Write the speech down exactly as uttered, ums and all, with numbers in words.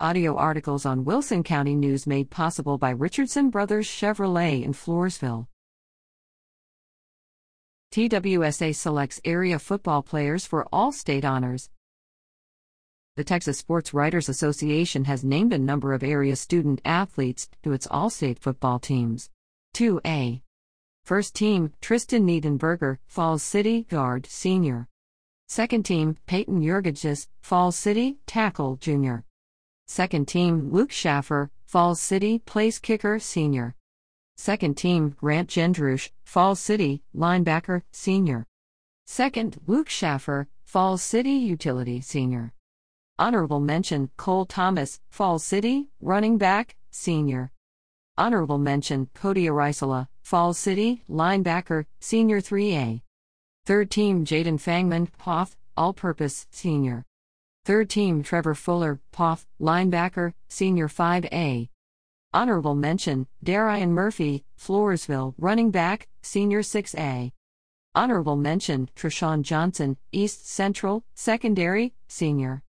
Audio articles on Wilson County News made possible by Richardson Brothers Chevrolet in Floresville. T W S A selects area football players for all-state honors. The Texas Sports Writers Association has named a number of area student athletes to its all-state football teams. two A. First team, Tristan Niedenberger, Falls City, guard, senior. Second team, Peyton Yergages, Falls City, tackle, junior. Second team, Luke Schaffer, Falls City, place kicker, senior. Second team, Grant Gendrush, Falls City, linebacker, senior. Second, Luke Schaffer, Falls City, utility, senior. Honorable mention, Cole Thomas, Falls City, running back, senior. Honorable mention, Cody Arisala, Falls City, linebacker, senior three A. Third team, Jaden Fangman, P O F, all-purpose, senior. Third team, Trevor Fuller, P O F, linebacker, senior five A. Honorable mention, Darion Murphy, Floresville, running back, senior six A. Honorable mention, Treshawn Johnson, East Central, secondary, senior.